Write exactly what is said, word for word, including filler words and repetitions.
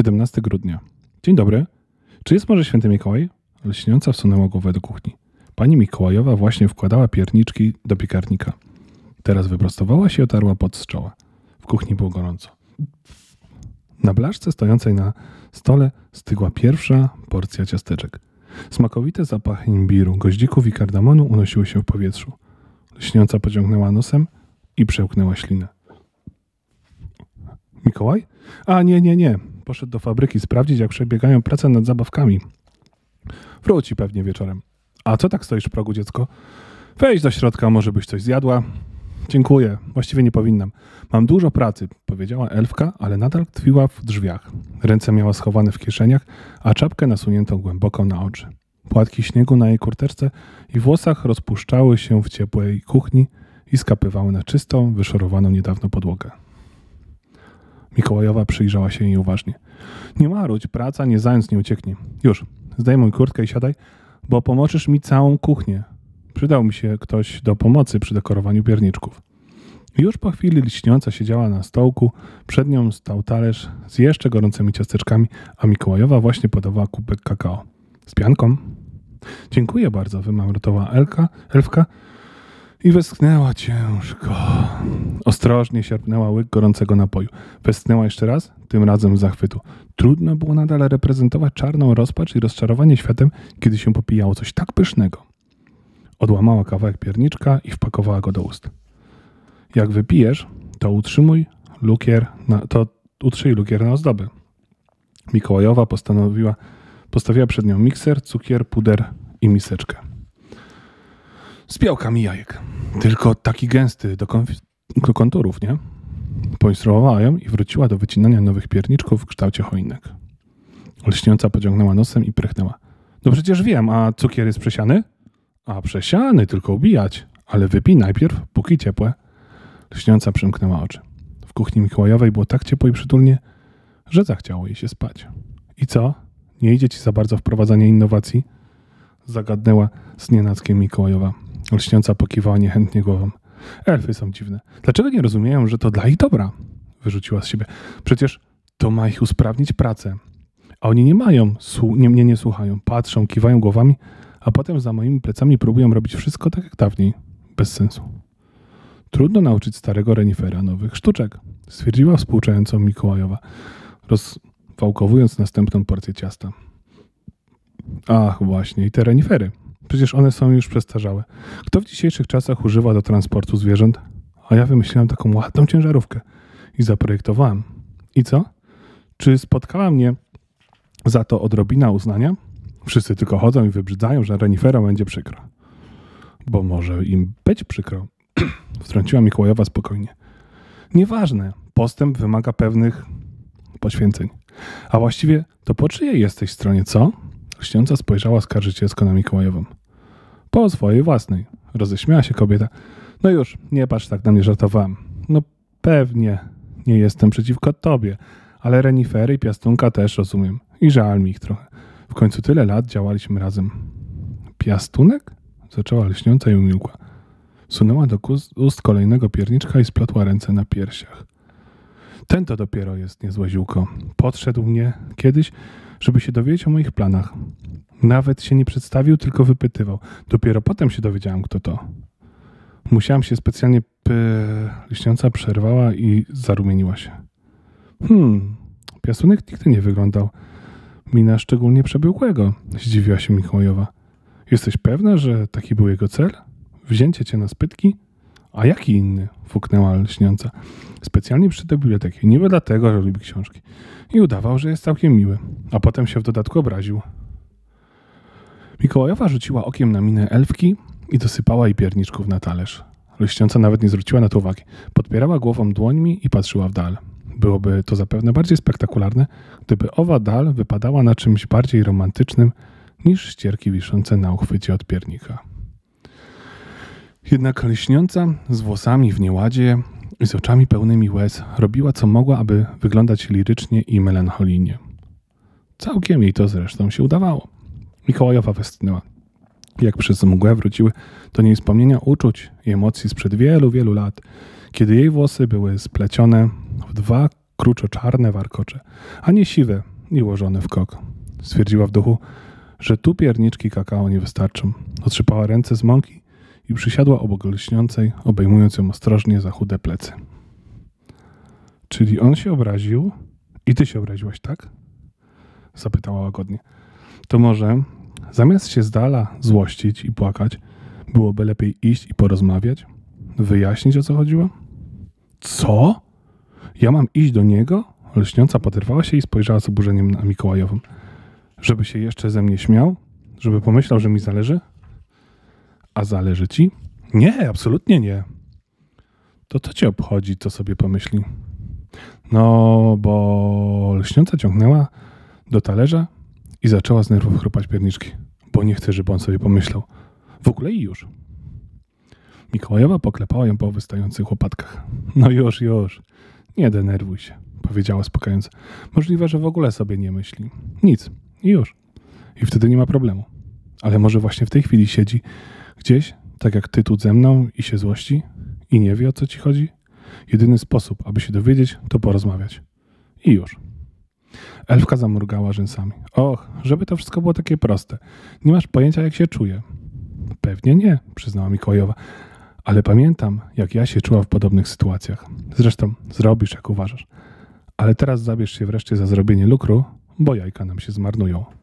siedemnastego grudnia. Dzień dobry. Czy jest może święty Mikołaj? Lśniąca wsunęła głowę do kuchni. Pani Mikołajowa właśnie wkładała pierniczki do piekarnika. Teraz wyprostowała się i otarła pot z czoła. W kuchni było gorąco. Na blaszce stojącej na stole stygła pierwsza porcja ciasteczek. Smakowite zapachy imbiru, goździków i kardamonu unosiły się w powietrzu. Lśniąca pociągnęła nosem i przełknęła ślinę. Mikołaj? A nie, nie, nie. Poszedł do fabryki sprawdzić, jak przebiegają prace nad zabawkami. Wróci pewnie wieczorem. A co tak stoisz w progu, dziecko? Wejdź do środka, może byś coś zjadła. Dziękuję, właściwie nie powinnam. Mam dużo pracy, powiedziała elfka, ale nadal tkwiła w drzwiach. Ręce miała schowane w kieszeniach, a czapkę nasuniętą głęboko na oczy. Płatki śniegu na jej kurteczce i włosach rozpuszczały się w ciepłej kuchni i skapywały na czystą, wyszorowaną niedawno podłogę. Mikołajowa przyjrzała się jej uważnie. Nie marudź, praca nie zając nie ucieknie. Już, zdejmuj kurtkę i siadaj, bo pomoczysz mi całą kuchnię. Przydał mi się ktoś do pomocy przy dekorowaniu pierniczków. Już po chwili Lśniąca siedziała na stołku, przed nią stał talerz z jeszcze gorącymi ciasteczkami, a Mikołajowa właśnie podawała kubek kakao. Z pianką? Dziękuję bardzo, wymamrotowała elka, elfka i westchnęła ciężko. Ostrożnie sierpnęła łyk gorącego napoju. Westchnęła jeszcze raz, tym razem z zachwytu. Trudno było nadal reprezentować czarną rozpacz i rozczarowanie światem, kiedy się popijało coś tak pysznego. Odłamała kawałek pierniczka i wpakowała go do ust. Jak wypijesz, to utrzymuj lukier na, to utrzyj lukier na ozdoby. Mikołajowa postanowiła, postawiła przed nią mikser, cukier, puder i miseczkę. Z białkami jajek. Tylko taki gęsty do, konf- do konturów, nie? Poinstruowała ją i wróciła do wycinania nowych pierniczków w kształcie choinek. Lśniąca pociągnęła nosem i prychnęła. No przecież wiem, a cukier jest przesiany? A przesiany, tylko ubijać. Ale wypij najpierw, póki ciepłe. Lśniąca przymknęła oczy. W kuchni Mikołajowej było tak ciepło i przytulnie, że zachciało jej się spać. I co? Nie idzie ci za bardzo wprowadzanie innowacji? Zagadnęła znienackiem Mikołajowa. Lśniąca pokiwała niechętnie głową. Elfy są dziwne. Dlaczego nie rozumieją, że to dla ich dobra? Wyrzuciła z siebie. Przecież to ma ich usprawnić pracę. A oni nie mają, su- nie, mnie nie słuchają. Patrzą, kiwają głowami, a potem za moimi plecami próbują robić wszystko tak jak dawniej. Bez sensu. Trudno nauczyć starego renifera nowych sztuczek, stwierdziła współczująco Mikołajowa, rozwałkowując następną porcję ciasta. Ach, właśnie, i te renifery. Przecież one są już przestarzałe. Kto w dzisiejszych czasach używa do transportu zwierząt? A ja wymyśliłam taką ładną ciężarówkę i zaprojektowałam. I co? Czy spotkała mnie za to odrobina uznania? Wszyscy tylko chodzą i wybrzydzają, że renifera będzie przykro. Bo może im być przykro, wtrąciła Mikołajowa spokojnie. Nieważne, postęp wymaga pewnych poświęceń. A właściwie to po czyjej jesteś stronie, co? Lśniąca spojrzała skarżycielsko na Mikołajową. Po swojej własnej, roześmiała się kobieta. No już, nie patrz tak na mnie, żartowałam. No pewnie nie jestem przeciwko tobie, ale renifery i piastunka też rozumiem. I żal mi ich trochę. W końcu tyle lat działaliśmy razem. Piastunek? Zaczęła Lśniąca i umilkła. Sunęła do ust kolejnego pierniczka i splotła ręce na piersiach. Ten to dopiero jest niezłe ziółko. Podszedł mnie kiedyś, żeby się dowiedzieć o moich planach. Nawet się nie przedstawił, tylko wypytywał. Dopiero potem się dowiedziałam, kto to. Musiałam się specjalnie... Py... Lśniąca przerwała i zarumieniła się. Hmm, piastunek nigdy nie wyglądał mi na szczególnie przebyłkłego, zdziwiła się Mikołajowa. Jesteś pewna, że taki był jego cel? Wzięcie cię na spytki? A jaki inny? Fuknęła Lśniąca. Specjalnie przy tej biblioteki. Niby dlatego, że lubi książki. I udawał, że jest całkiem miły. A potem się w dodatku obraził. Mikołajowa rzuciła okiem na minę elfki i dosypała jej pierniczków na talerz. Lśniąca nawet nie zwróciła na to uwagi. Podpierała głową dłońmi i patrzyła w dal. Byłoby to zapewne bardziej spektakularne, gdyby owa dal wypadała na czymś bardziej romantycznym niż ścierki wiszące na uchwycie od piernika. Jednak Lśniąca z włosami w nieładzie i z oczami pełnymi łez robiła co mogła, aby wyglądać lirycznie i melancholijnie. Całkiem jej to zresztą się udawało. Mikołajowa westchnęła. Jak przez mgłę wróciły do niej wspomnienia uczuć i emocji sprzed wielu, wielu lat, kiedy jej włosy były splecione w dwa kruczo-czarne warkocze, a nie siwe, i łożony w kok. Stwierdziła w duchu, że tu pierniczki kakao nie wystarczą. Otrzypała ręce z mąki i przysiadła obok lśniącej, obejmując ją ostrożnie za chude plecy. Czyli on się obraził i ty się obraziłaś, tak? Zapytała łagodnie. To może zamiast się z dala złościć i płakać, byłoby lepiej iść i porozmawiać? Wyjaśnić, o co chodziło? Co? Ja mam iść do niego? Lśniąca poderwała się i spojrzała z oburzeniem na Mikołajową. Żeby się jeszcze ze mnie śmiał? Żeby pomyślał, że mi zależy? A zależy ci? Nie, absolutnie nie. To co cię obchodzi, co sobie pomyśli? No, bo... Lśniąca ciągnęła do talerza i zaczęła z nerwów chrupać pierniczki, bo nie chce, żeby on sobie pomyślał. W ogóle i już. Mikołajowa poklepała ją po wystających łopatkach. No już, już. Nie denerwuj się, powiedziała spokajając. Możliwe, że w ogóle sobie nie myśli. Nic. I już. I wtedy nie ma problemu. Ale może właśnie w tej chwili siedzi gdzieś, tak jak ty tu ze mną i się złości i nie wie, o co ci chodzi? Jedyny sposób, aby się dowiedzieć, to porozmawiać. I już. Elfka zamrugała rzęsami. Och, żeby to wszystko było takie proste. Nie masz pojęcia, jak się czuję. Pewnie nie, przyznała Mikołajowa. Ale pamiętam, jak ja się czuła w podobnych sytuacjach. Zresztą zrobisz, jak uważasz. Ale teraz zabierz się wreszcie za zrobienie lukru, bo jajka nam się zmarnują.